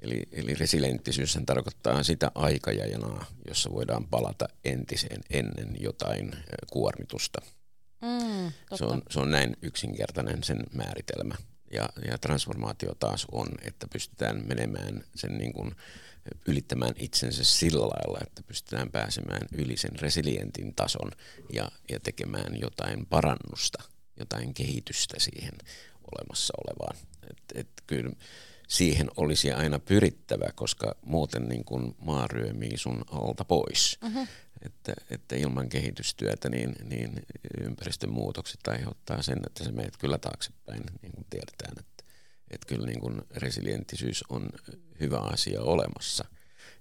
Eli, eli resilienttisyyshän tarkoittaa sitä aikajanaa, jossa voidaan palata entiseen ennen jotain kuormitusta. Mm, se, on, se on näin yksinkertainen sen määritelmä. Ja, ja transformaatio taas on, että pystytään menemään sen niin kuin ylittämään itsensä sillä lailla, että pystytään pääsemään yli sen resilientin tason ja, ja tekemään jotain parannusta, jotain kehitystä siihen olemassa olevaan. Et, et kyllä siihen olisi aina pyrittävä, koska muuten niin kuin maa ryömii sun alta pois. Mm-hmm. Että, että ilman kehitystyötä niin, niin ympäristön muutokset aiheuttaa sen, että sä menet kyllä taaksepäin, niin kuin tiedetään, että, että kyllä niin kuin resilienttisyys on hyvä asia olemassa,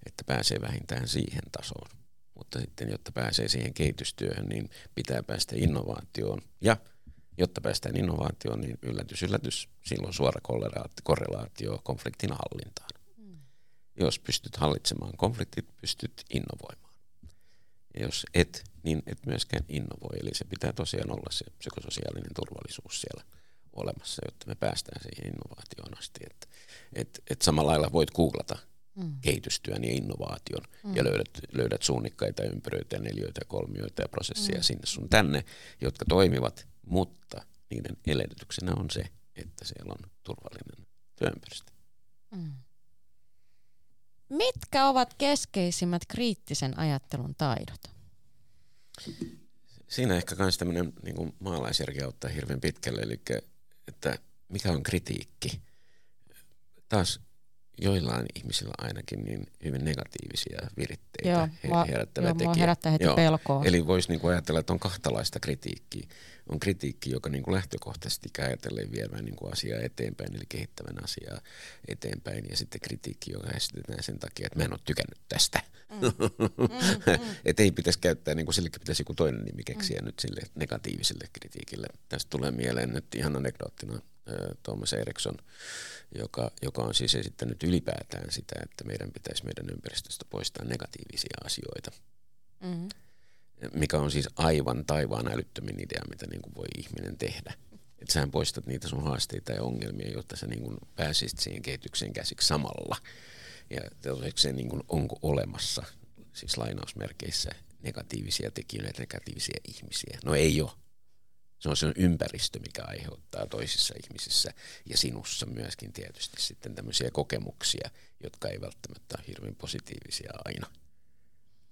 että pääsee vähintään siihen tasoon. Mutta sitten, jotta pääsee siihen kehitystyöhön, niin pitää päästä innovaatioon. Ja jotta päästään innovaatioon, niin yllätys, yllätys, silloin suora korrelaatio konfliktin hallintaan. Mm. Jos pystyt hallitsemaan konfliktit, pystyt innovoimaan. Ja jos et, niin et myöskään innovoi. Eli se pitää tosiaan olla se psykososiaalinen turvallisuus siellä olemassa, jotta me päästään siihen innovaatioon asti. Että et, et samalla lailla voit googlata mm. kehitystyön ja innovaation mm. ja löydät, löydät suunnikkaita, ympyröitä, ja neliöitä, kolmioita ja prosesseja mm. sinne sun tänne, jotka toimivat, mutta niiden edellytyksenä on se, että siellä on turvallinen työympäristö. Mm. Mitkä ovat keskeisimmät kriittisen ajattelun taidot? Siinä ehkä myös tämmöinen niin kuin maalaisjärki auttaa hirveän pitkälle, eli että mikä on kritiikki. Taas joillain ihmisillä ainakin niin hyvin negatiivisia viritteitä joo, he, va, herättävä joo, tekijä. Joo, herättää heti joo. pelkoa. Eli voisi niin kuin ajatella, että on kahtalaista kritiikkiä. On kritiikki, joka niin kuin lähtökohtaisesti ajatellaan viemään niin kuin asiaa eteenpäin, eli kehittävän asiaa eteenpäin. Ja sitten kritiikki, joka esitetään sen takia, että mä en ole tykännyt tästä. Mm. Mm, mm. Että ei pitäisi käyttää, niin kuin sillekin pitäisi joku toinen nimi keksiä mm. nyt sille negatiiviselle kritiikille. Tästä tulee mieleen nyt ihan anekdoottina Thomas Ericsson, joka, joka on siis esittänyt ylipäätään sitä, että meidän pitäisi meidän ympäristöstä poistaa negatiivisia asioita. Mm-hmm. Mikä on siis aivan taivaan älyttömin idea, mitä niin kuin voi ihminen tehdä. Että sähän poistat niitä sun haasteita ja ongelmia, jotta sä niin kuin pääsisit siihen kehitykseen käsiksi samalla. Ja se niin kuin onko olemassa, siis lainausmerkeissä, negatiivisia tekijöitä, negatiivisia ihmisiä. No ei ole. Se on se ympäristö, mikä aiheuttaa toisissa ihmisissä ja sinussa myöskin tietysti sitten tämmöisiä kokemuksia, jotka ei välttämättä ole hirveän positiivisia aina.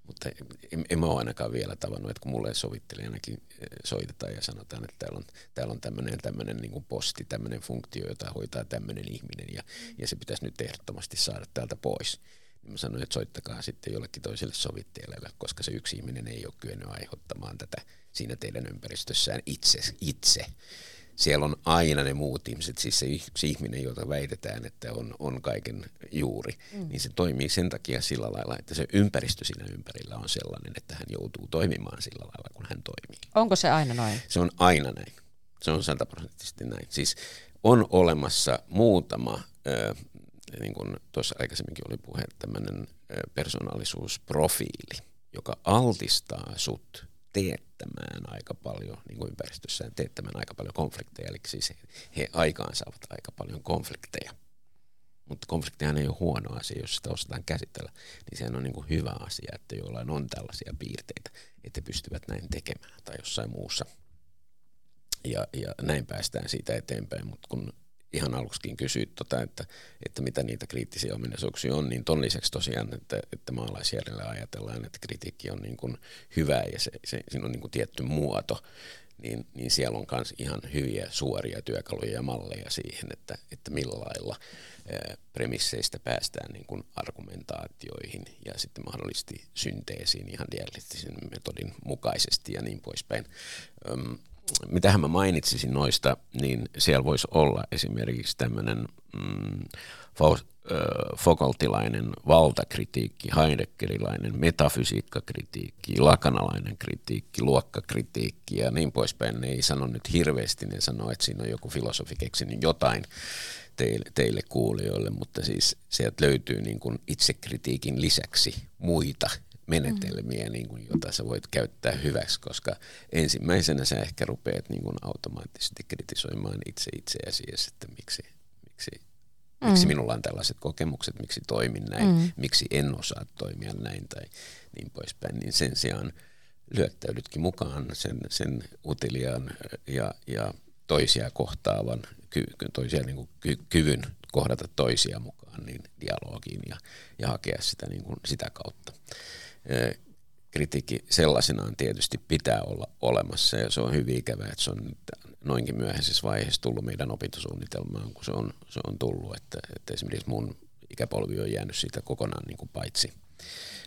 Mutta en, en mä ole ainakaan vielä tavannut, että kun mulle sovittelijanakin soitetaan ja sanotaan, että täällä on, täällä on tämmöinen, tämmöinen niin kuin posti, tämmöinen funktio, jota hoitaa tämmöinen ihminen ja, ja se pitäisi nyt ehdottomasti saada täältä pois. Mä sanoin, että soittakaa sitten jollekin toiselle sovittajalle, koska se yksi ihminen ei ole kyennyt aiheuttamaan tätä siinä teidän ympäristössään itse. itse. Siellä on aina ne muut ihmiset, siis se yksi ihminen, jota väitetään, että on, on kaiken juuri, mm. niin se toimii sen takia sillä lailla, että se ympäristö siinä ympärillä on sellainen, että hän joutuu toimimaan sillä lailla, kun hän toimii. Onko se aina noin? Se on aina näin. Se on sataprosenttisesti näin. Siis on olemassa muutama, äh, niin kuin tuossa aikaisemminkin oli puhe, tämmöinen äh, persoonallisuusprofiili, joka altistaa sut teettämään aika paljon niin kuin ympäristössään, teettämään aika paljon konflikteja. Eli siis he, he aikaansaavat aika paljon konflikteja. Mutta konfliktihan ei ole huono asia, jos sitä osataan käsitellä, niin sehän on niin kuin hyvä asia, että jollain on tällaisia piirteitä, että pystyvät näin tekemään tai jossain muussa. Ja, ja näin päästään siitä eteenpäin, mutta kun ihan aluksikin kysyit, tota, että, että mitä niitä kriittisiä ominaisuuksia on, niin ton lisäksi tosiaan, että, että maalaisjärjellä ajatellaan, että kritiikki on niin kuin hyvä ja se, se, siinä on niin kuin tietty muoto, niin, niin siellä on myös ihan hyviä suoria työkaluja ja malleja siihen, että, että millä lailla ää, premisseistä päästään niin kuin argumentaatioihin ja sitten mahdollisesti synteesiin ihan dialektisen metodin mukaisesti ja niin poispäin. Öm, Mitähän mä mainitsisin noista, niin siellä voisi olla esimerkiksi tämmöinen mm, Foucaultilainen valtakritiikki, heideggerilainen metafysiikkakritiikki, lakanalainen kritiikki, luokkakritiikki ja niin poispäin. Ne ei sano nyt hirveästi, ne sanoo, että siinä on joku filosofi keksinyt jotain teille, teille kuulijoille, mutta siis sieltä löytyy niin kuin itsekritiikin lisäksi muita menetelmiä, niin kuin, jota sä voit käyttää hyväksi, koska ensimmäisenä sä ehkä rupeat niin kuin automaattisesti kritisoimaan itse itseäsi, että miksi, miksi, mm. miksi minulla on tällaiset kokemukset, miksi toimin näin, mm. miksi en osaa toimia näin tai niin poispäin, niin sen sijaan lyöttäydytkin mukaan sen, sen uteliaan ja, ja toisia kohtaavan, toisia niin kuin ky, kyvyn kohdata toisia mukaan niin dialogiin ja, ja hakea sitä, niin kuin sitä kautta. Kritiikki sellaisenaan tietysti pitää olla olemassa ja se on hyvin ikävää, että se on noinkin myöhäisessä vaiheessa tullut meidän opintosuunnitelmaan, kun se on, se on tullut, että, että esimerkiksi mun ikäpolvi on jäänyt siitä kokonaan niin kuin paitsi,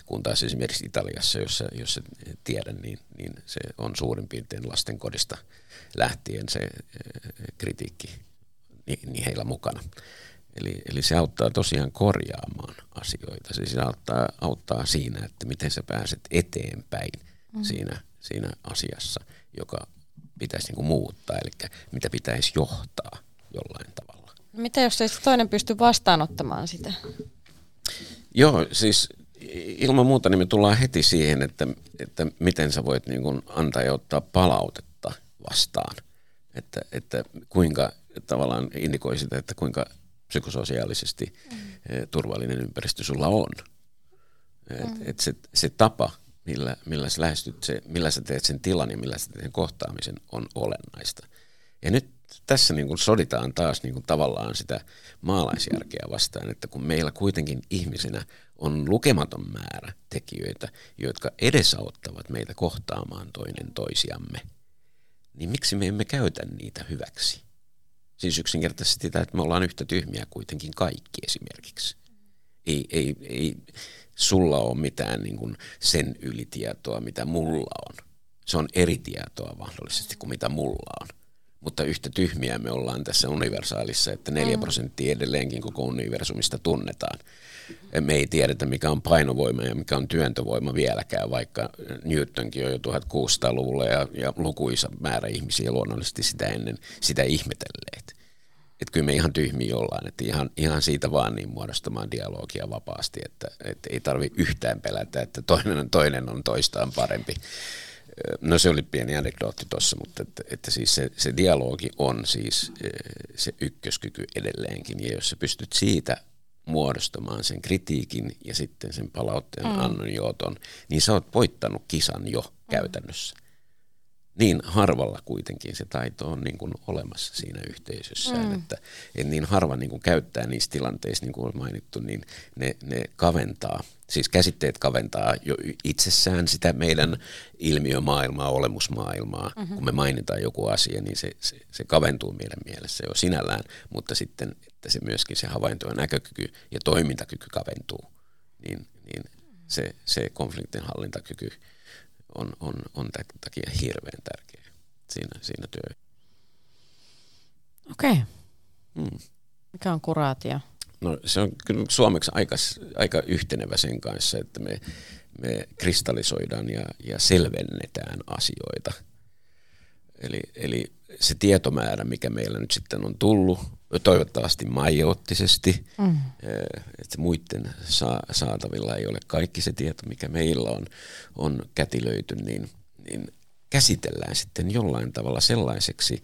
kun taas esimerkiksi Italiassa, jossa, jossa tiedän, niin, niin se on suurin piirtein lastenkodista lähtien se kritiikki niin, niin heillä mukana. Eli, eli se auttaa tosiaan korjaamaan asioita, siis se auttaa, auttaa siinä, että miten sä pääset eteenpäin mm. siinä, siinä asiassa, joka pitäisi niinku muuttaa, eli mitä pitäisi johtaa jollain tavalla. Mitä jos ei toinen pysty vastaanottamaan sitä? Joo, siis ilman muuta niin me tullaan heti siihen, että, että miten sä voit niinku antaa ja ottaa palautetta vastaan, että, että kuinka tavallaan indikoi sitä, että kuinka psykososiaalisesti mm. turvallinen ympäristö sulla on. Et, mm. et se, se tapa, millä, millä sä lähestyt, se, millä sä teet sen tilan ja millä sä teet sen kohtaamisen, on olennaista. Ja nyt tässä niin kun soditaan taas niin kun tavallaan sitä maalaisjärkeä vastaan, että kun meillä kuitenkin ihmisenä on lukematon määrä tekijöitä, jotka edesauttavat meitä kohtaamaan toinen toisiamme, niin miksi me emme käytä niitä hyväksi? Siis yksinkertaisesti sitä, että me ollaan yhtä tyhmiä kuitenkin kaikki esimerkiksi. Ei, ei, ei sulla ole mitään niin kuin sen ylitietoa, mitä mulla on. Se on eri tietoa mahdollisesti kuin mitä mulla on. Mutta yhtä tyhmiä me ollaan tässä universaalissa, että neljä prosenttia edelleenkin koko universumista tunnetaan. Me ei tiedetä, mikä on painovoima ja mikä on työntövoima vieläkään, vaikka Newtonkin on jo tuhatkuusisataaluvulla ja, ja lukuisa määrä ihmisiä luonnollisesti sitä ennen sitä ihmetelleet. Että kyllä me ihan tyhmiä ollaan, että ihan, ihan siitä vaan niin muodostamaan dialogia vapaasti, että, että ei tarvitse yhtään pelätä, että toinen, toinen on toistaan parempi. No se oli pieni anekdootti tuossa, mutta että, että siis se, se dialogi on siis se ykköskyky edelleenkin. Ja jos sä pystyt siitä muodostamaan sen kritiikin ja sitten sen palautteen mm. annon jouton, niin sä oot voittanut kisan jo mm. käytännössä. Niin harvalla kuitenkin se taito on niin kuin olemassa siinä yhteisössään, mm. että en niin harva niin kuin käyttää niissä tilanteissa, niin kuin on mainittu, niin ne, ne kaventaa, siis käsitteet kaventaa jo itsessään sitä meidän ilmiömaailmaa, olemusmaailmaa. Mm-hmm. Kun me mainitaan joku asia, niin se, se, se kaventuu meidän mielessä jo sinällään, mutta sitten että se myöskin se havainto- ja näkökyky ja toimintakyky kaventuu, niin, niin se, se konfliktin hallintakyky on, on, on tämän takia hirveän tärkeä siinä, siinä työ. Okei. Okay. Hmm. Mikä on kuraatio? No se on kyllä suomeksi aika, aika yhtenevä sen kanssa, että me, me kristallisoidaan ja, ja selvennetään asioita. Eli, eli se tietomäärä, mikä meillä nyt sitten on tullut, toivottavasti majoottisesti, mm. että muiden saatavilla ei ole kaikki se tieto, mikä meillä on, on kätilöity, niin, niin käsitellään sitten jollain tavalla sellaiseksi,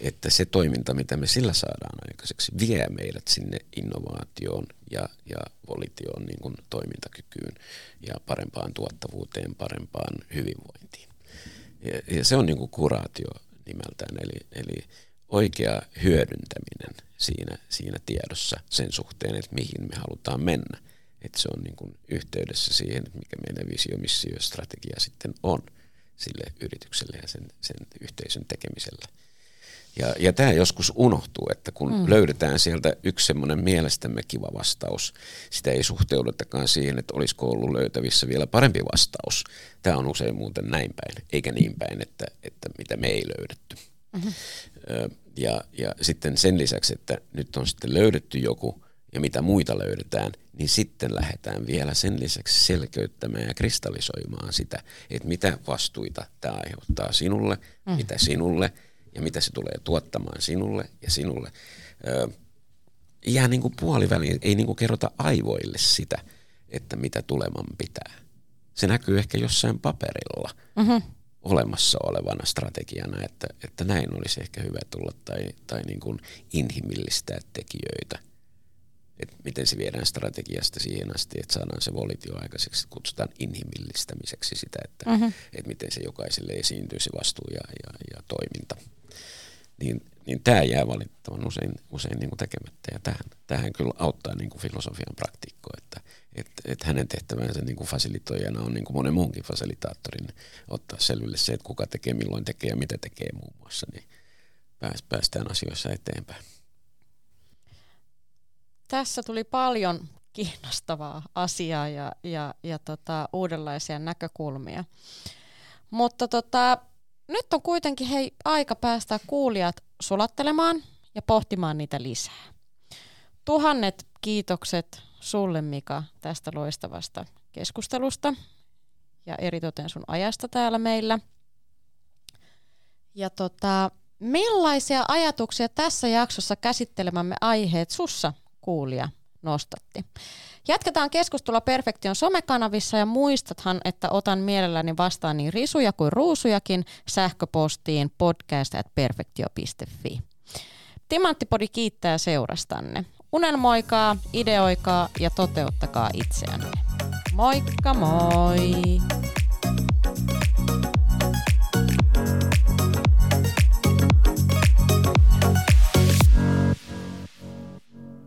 että se toiminta, mitä me sillä saadaan aikaiseksi, vie meidät sinne innovaatioon ja, ja volitioon, niin kuin toimintakykyyn ja parempaan tuottavuuteen, parempaan hyvinvointiin. Ja, ja se on niin kuin kuraatio nimeltään, eli, eli oikea hyödyntäminen siinä, siinä tiedossa sen suhteen, että mihin me halutaan mennä. Että se on niin kuin yhteydessä siihen, mikä meidän visio, missio ja strategia sitten on sille yritykselle ja sen, sen yhteisön tekemiselle. Ja, ja tämä joskus unohtuu, että kun mm. löydetään sieltä yksi semmoinen mielestämme kiva vastaus, sitä ei suhteudutakaan siihen, että olisiko ollut löytävissä vielä parempi vastaus. Tämä on usein muuten näin päin, eikä niin päin, että, että mitä me ei löydetty. Mm-hmm. Ja, ja sitten sen lisäksi, että nyt on sitten löydetty joku ja mitä muita löydetään, niin sitten lähdetään vielä sen lisäksi selkeyttämään ja kristallisoimaan sitä, että mitä vastuita tämä aiheuttaa sinulle, mm. mitä sinulle. Ja mitä se tulee tuottamaan sinulle ja sinulle. Öö, ihan niin kuin puoliväliin, ei niin kuin kerrota aivoille sitä, että mitä tuleman pitää. Se näkyy ehkä jossain paperilla mm-hmm. olemassa olevana strategiana, että, että näin olisi ehkä hyvä tulla tai, tai niin kuin inhimillistää tekijöitä. Et miten se viedään strategiasta siihen asti, että saadaan se volitio aikaiseksi, kutsutaan inhimillistämiseksi sitä, että mm-hmm. et miten se jokaiselle esiintyy se vastuu ja, ja, ja toiminta. Niin, niin tämä jää valittavan usein, usein niin kuin tekemättä, ja tähän, tähän kyllä auttaa niin kuin filosofian praktiikko, että et, et hänen tehtävänsä niin kuin fasilitoijana on niin kuin monen muunkin fasilitaattorin ottaa selville se, että kuka tekee, milloin tekee ja mitä tekee muun muassa, niin päästään asioissa eteenpäin. Tässä tuli paljon kiinnostavaa asiaa ja, ja, ja tota, uudenlaisia näkökulmia, mutta tota, nyt on kuitenkin hei, aika päästä kuulijat sulattelemaan ja pohtimaan niitä lisää. Tuhannet kiitokset sulle, Mika, tästä loistavasta keskustelusta ja eritoten sun ajasta täällä meillä. Ja tota, millaisia ajatuksia tässä jaksossa käsittelemämme aiheet sussa kuulija nostatti? Jatketaan keskustelua Perfektion somekanavissa ja muistathan, että otan mielelläni vastaan niin risuja kuin ruusujakin sähköpostiin podcast at perfektio piste fi. Timanttipodi kiittää seurastanne. Unelmoikaa, ideoikaa ja toteuttakaa itseänne. Moikka moi!